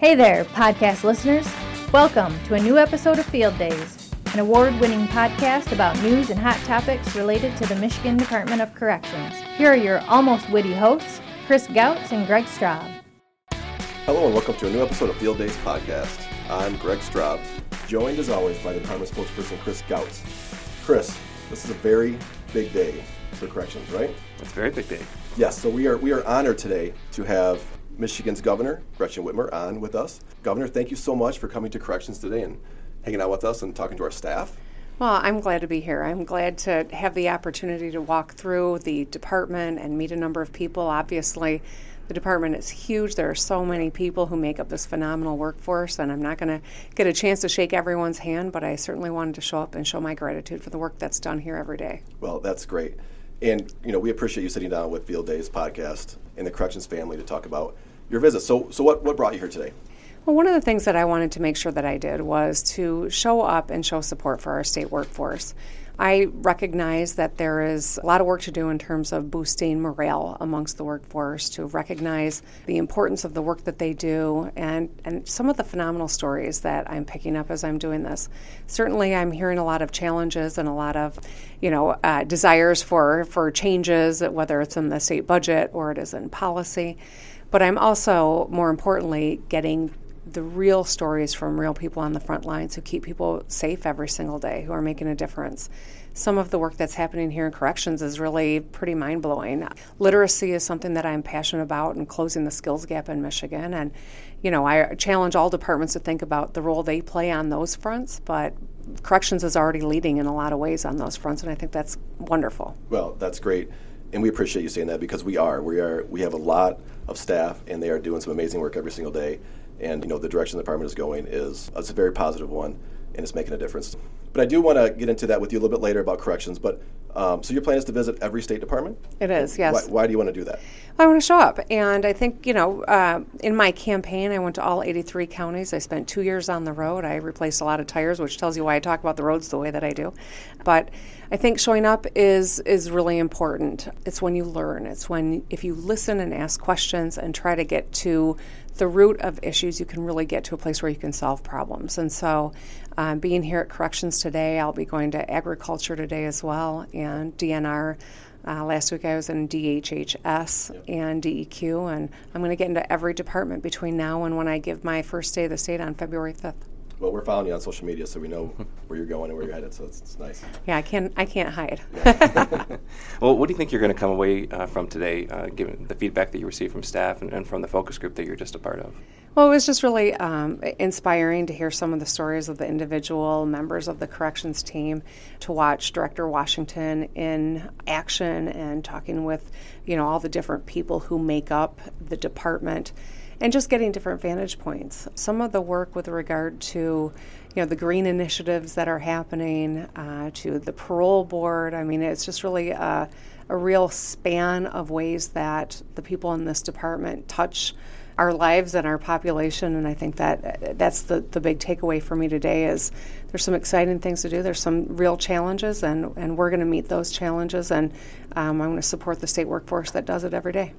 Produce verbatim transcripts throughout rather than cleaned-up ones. Hey there, podcast listeners. Welcome to a new episode of Field Days, an award-winning podcast about news and hot topics related to the Michigan Department of Corrections. Here are your almost witty hosts, Chris Gouts and Greg Straub. Hello and welcome to a new episode of Field Days podcast. I'm Greg Straub, joined as always by Department spokesperson Chris Gouts. Chris, this is a very big day for corrections, right? It's a very big day. Yes, so we are we are honored today to have Michigan's Governor, Gretchen Whitmer, on with us. Governor, thank you so much for coming to Corrections today and hanging out with us and talking to our staff. Well, I'm glad to be here. I'm glad to have the opportunity to walk through the department and meet a number of people. Obviously, the department is huge. There are so many people who make up this phenomenal workforce, and I'm not going to get a chance to shake everyone's hand, but I certainly wanted to show up and show my gratitude for the work that's done here every day. Well, that's great. And, you know, we appreciate you sitting down with Field Days podcast and the Corrections family to talk about your visit. So so what, what brought you here today? Well, one of the things that I wanted to make sure that I did was to show up and show support for our state workforce. I recognize that there is a lot of work to do in terms of boosting morale amongst the workforce, to recognize the importance of the work that they do and, and some of the phenomenal stories that I'm picking up as I'm doing this. Certainly, I'm hearing a lot of challenges and a lot of, you know, uh, desires for, for changes, whether it's in the state budget or it is in policy. But I'm also, more importantly, getting the real stories from real people on the front lines who keep people safe every single day, who are making a difference. Some of the work that's happening here in corrections is really pretty mind-blowing. Literacy is something that I'm passionate about and closing the skills gap in Michigan. And, you know, I challenge all departments to think about the role they play on those fronts, but corrections is already leading in a lot of ways on those fronts, and I think that's wonderful. Well, that's great. And we appreciate you saying that because we are. We are. We have a lot of staff, and they are doing some amazing work every single day. And, you know, the direction the department is going is it's a very positive one, and it's making a difference. But I do want to get into that with you a little bit later about corrections. But um, so your plan is to visit every state department? It is, yes. Why, why do you want to do that? I want to show up. And I think, you know, uh, in my campaign, I went to all eighty-three counties. I spent two years on the road. I replaced a lot of tires, which tells you why I talk about the roads the way that I do. But I think showing up is is really important. It's when you learn. It's when, if you listen and ask questions and try to get to the root of issues, you can really get to a place where you can solve problems. And so um, being here at Corrections today, I'll be going to agriculture today as well, and D N R. Uh, last week I was in D H H S yep. and D E Q, and I'm going to get into every department between now and when I give my first day of the state on February fifth. Well, we're following you on social media, so we know where you're going and where you're headed, so it's, it's nice. Yeah, I can't, I can't hide. Yeah. Well, what do you think you're going to come away uh, from today, uh, given the feedback that you received from staff and, and from the focus group that you're just a part of? Well, it was just really um, inspiring to hear some of the stories of the individual members of the corrections team, to watch Director Washington in action and talking with, you know, all the different people who make up the department. And just getting different vantage points. Some of the work with regard to, you know, the green initiatives that are happening, uh, to the parole board. I mean, it's just really a, a real span of ways that the people in this department touch our lives and our population. And I think that that's the, the big takeaway for me today is there's some exciting things to do. There's some real challenges, and, and we're going to meet those challenges. And um, I'm going to support the state workforce that does it every day.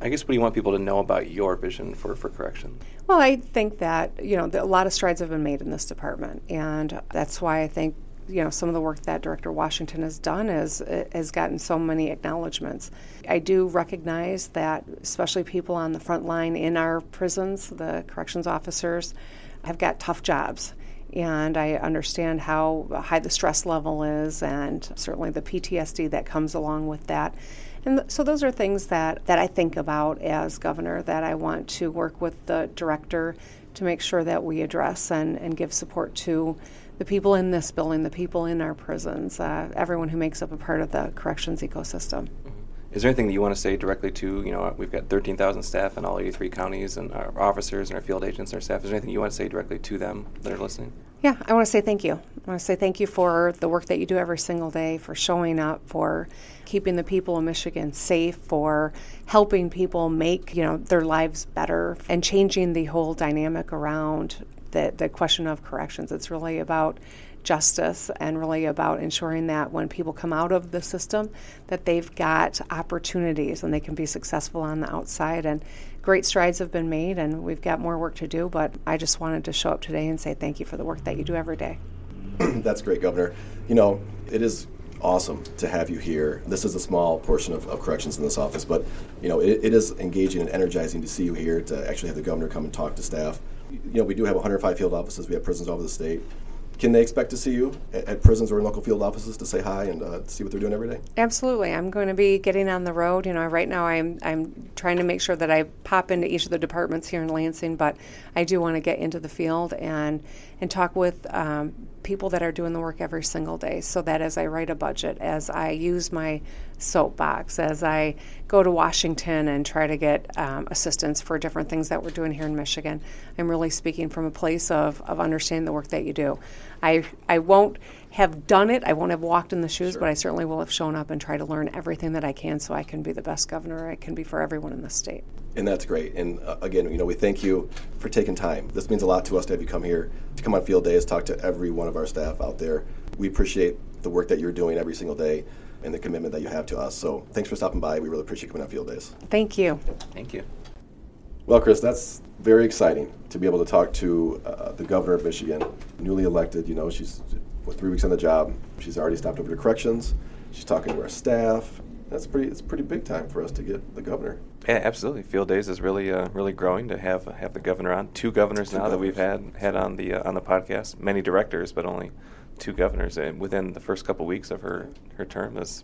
I guess what do you want people to know about your vision for, for corrections? Well, I think that, you know, a lot of strides have been made in this department, and that's why I think, you know, some of the work that Director Washington has done is, has gotten so many acknowledgments. I do recognize that especially people on the front line in our prisons, the corrections officers, have got tough jobs. And I understand how high the stress level is and certainly the P T S D that comes along with that. And th- so those are things that, that I think about as governor that I want to work with the director to make sure that we address and, and give support to the people in this building, the people in our prisons, uh, everyone who makes up a part of the corrections ecosystem. Is there anything that you want to say directly to, you know, we've got thirteen thousand staff in all eighty-three counties and our officers and our field agents and our staff. Is there anything you want to say directly to them that are listening? Yeah, I want to say thank you. I want to say thank you for the work that you do every single day, for showing up, for keeping the people in Michigan safe, for helping people make, you know, their lives better and changing the whole dynamic around the, the question of corrections. It's really about justice and really about ensuring that when people come out of the system that they've got opportunities and they can be successful on the outside. And great strides have been made, and we've got more work to do, but I just wanted to show up today and say thank you for the work that you do every day. That's great, Governor. You know, it is awesome to have you here. This is a small portion of, of corrections in this office, but you know, it, it is engaging and energizing to see you here, to actually have the governor come and talk to staff. You know, we do have one hundred five field offices. We have prisons all over the state. Can they expect to see you at, at prisons or in local field offices to say hi and uh, see what they're doing every day? Absolutely. I'm going to be getting on the road. You know, right now I'm I'm trying to make sure that I pop into each of the departments here in Lansing, but I do want to get into the field and, and talk with um, people that are doing the work every single day, so that as I write a budget, as I use my soapbox, as I go to Washington and try to get um, assistance for different things that we're doing here in Michigan, I'm really speaking from a place of, of understanding the work that you do. I I won't have done it, I won't have walked in the shoes, sure, but I certainly will have shown up and try to learn everything that I can so I can be the best governor I can be for everyone in the state. And that's great. And uh, again, you know, we thank you for taking time. This means a lot to us to have you come here, to come on field days, talk to every one of our staff out there. We appreciate the work that you're doing every single day and the commitment that you have to us. So thanks for stopping by. We really appreciate you coming on field days. Thank you. Thank you. Well, Chris, that's very exciting to be able to talk to uh, the governor of Michigan, newly elected. You know, she's what, three weeks on the job. She's already stopped over to corrections. She's talking to our staff. That's pretty. It's pretty big time for us to get the governor. Yeah, absolutely. Field Days is really, uh, really growing to have have the governor on. Two governors two now governors. that we've had had on the uh, on the podcast. Many directors, but only two governors. And within the first couple weeks of her, her term, that's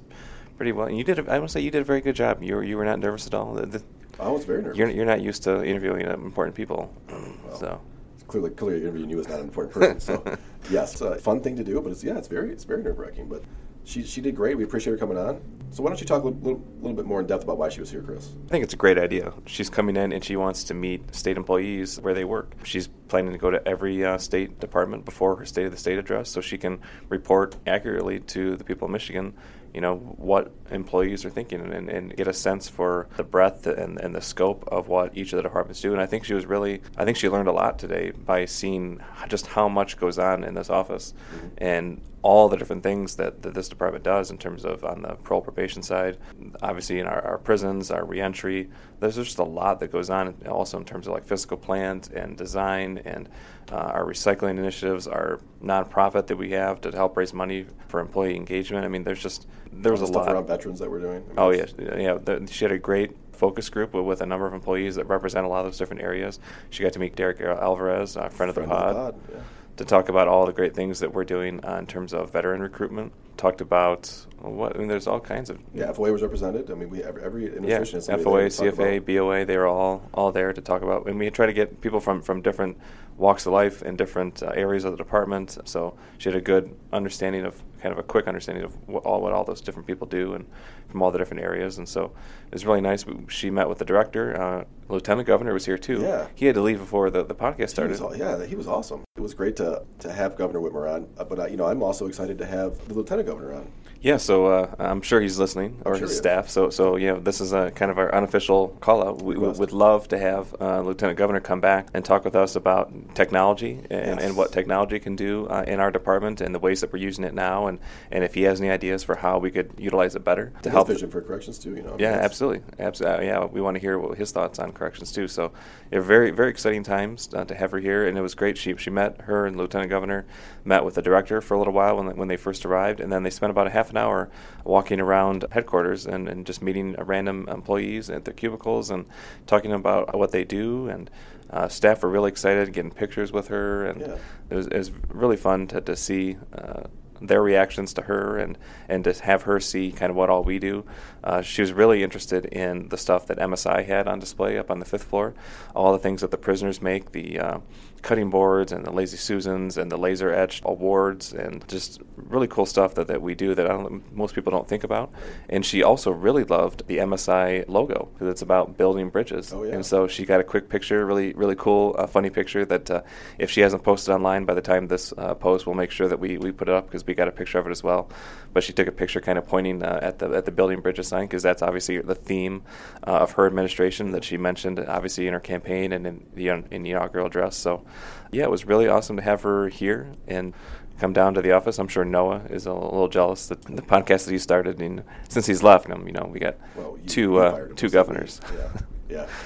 pretty well. And you did. A, I want to say you did a very good job. You were you were not nervous at all. The, the, I was very nervous. You're, you're not used to interviewing important people, well, so clearly, clearly interviewing you is not an important person. So yes, it's a fun thing to do, but it's yeah, it's very it's very nerve wracking, but. She she did great. We appreciate her coming on. So why don't you talk a little, little, little bit more in depth about why she was here, Chris? I think it's a great idea. She's coming in and she wants to meet state employees where they work. She's planning to go to every uh, state department before her State of the State address so she can report accurately to the people of Michigan, you know, what employees are thinking and, and get a sense for the breadth and, and the scope of what each of the departments do. And I think she was really, I think she learned a lot today by seeing just how much goes on in this office mm-hmm. and all the different things that, that this department does in terms of on the parole probation side, obviously in our, our prisons, our reentry. There's just a lot that goes on also in terms of like physical plans and design and uh, our recycling initiatives, our nonprofit that we have to help raise money for employee engagement. I mean, there's just, there was a lot. Stuff around veterans that we're doing. I mean, oh, yeah. yeah the, she had a great focus group with, with a number of employees that represent a lot of those different areas. She got to meet Derek Alvarez, a friend of the friend pod. Of the pod yeah. To talk about all the great things that we're doing uh, in terms of veteran recruitment. Talked about what I mean. There's all kinds of yeah. F O A was represented. I mean, we every, every administration. Yeah, F O A, C F A, B O A. They were all all there to talk about. And we try to get people from from different walks of life and different uh, areas of the department. So she had a good understanding of kind of a quick understanding of what all what all those different people do and from all the different areas. And so it was really nice. She met with the director. Uh, Lieutenant Governor was here too. Yeah. He had to leave before the, the podcast started. He was, yeah, he was awesome. It was great to to have Governor Whitmer on. But uh, you know, I'm also excited to have the Lieutenant Governor. Governor on. Yeah, so uh, I'm sure he's listening, or sure his staff. So, so you know, this is a kind of our unofficial call out. We, we would love to have uh, Lieutenant Governor come back and talk with us about technology and, yes. and what technology can do uh, in our department and the ways that we're using it now, and, and if he has any ideas for how we could utilize it better to his help. Vision for corrections too, you know. Yeah, absolutely, absolutely. Yeah, we want to hear what his thoughts on corrections too. So, yeah, very, very exciting times uh, to have her here, and it was great. She she met her and Lieutenant Governor met with the director for a little while when when they first arrived, and then they spent about a half an hour walking around headquarters and, and just meeting random employees at their cubicles and talking about what they do, and uh, staff were really excited getting pictures with her, and yeah. it, was, it was really fun to, to see uh, their reactions to her and, and to have her see kind of what all we do. Uh, she was really interested in the stuff that M S I had on display up on the fifth floor, all the things that the prisoners make, the uh, cutting boards and the Lazy Susans and the laser etched awards and just really cool stuff that, that we do that I don't, most people don't think about. And she also really loved the M S I logo because it's about building bridges. Oh, yeah. And so she got a quick picture, really really cool, uh, funny picture that uh, if she hasn't posted online by the time this uh, post, we'll make sure that we, we put it up because we got a picture of it as well. But she took a picture kind of pointing uh, at the at the building bridges sign because that's obviously the theme uh, of her administration that she mentioned obviously in her campaign and in the in, in inaugural address. So yeah, it was really awesome to have her here and come down to the office. I'm sure Noah is a little jealous that the podcast that he started, and since he's left, you know, we got well, you, two you uh, two governors. Yeah,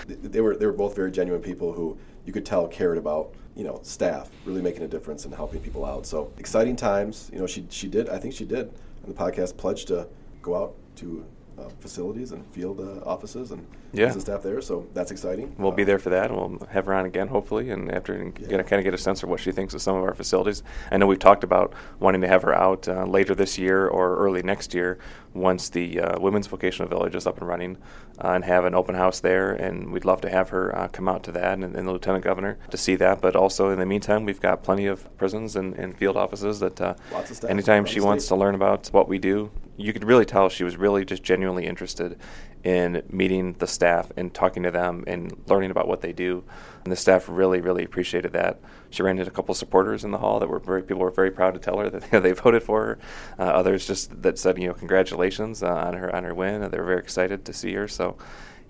yeah. They were they were both very genuine people who you could tell cared about, you know, staff, really making a difference and helping people out. So exciting times. You know, she she did. I think she did on the podcast pledge to go out to uh, facilities and field uh, offices and yeah. business staff there. So that's exciting. We'll uh, be there for that. We'll have her on again, hopefully, and after and yeah. kind of get a sense of what she thinks of some of our facilities. I know we've talked about wanting to have her out uh, later this year or early next year once the uh, Women's Vocational Village is up and running uh, and have an open house there. And we'd love to have her uh, come out to that and, and the Lieutenant Governor to see that. But also, in the meantime, we've got plenty of prisons and, and field offices that uh, Lots of staff anytime she wants to learn about what we do, you could really tell she was really just genuinely interested in meeting the staff and talking to them and learning about what they do. And the staff really, really appreciated that. She ran into a couple of supporters in the hall that were very people were very proud to tell her that they voted for her. Uh, others just that said, you know, congratulations uh, on her on her win, and they were very excited to see her. So,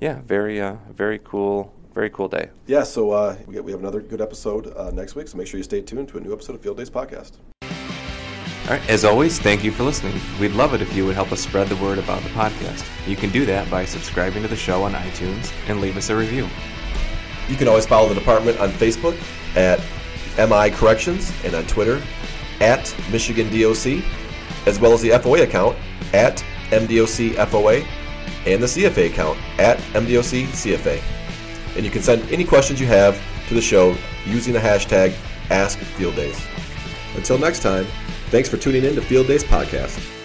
yeah, very, uh, very cool. Very cool day. Yeah, so uh, we have another good episode uh, next week, so make sure you stay tuned to a new episode of Field Days Podcast. All right, as always, thank you for listening. We'd love it if you would help us spread the word about the podcast. You can do that by subscribing to the show on iTunes and leave us a review. You can always follow the department on Facebook at M I Corrections and on Twitter at Michigan D O C, as well as the F O A account at M D O C F O A and the C F A account at M D O C C F A. And you can send any questions you have to the show using the hashtag Ask Field Days. Until next time, thanks for tuning in to Field Days Podcast.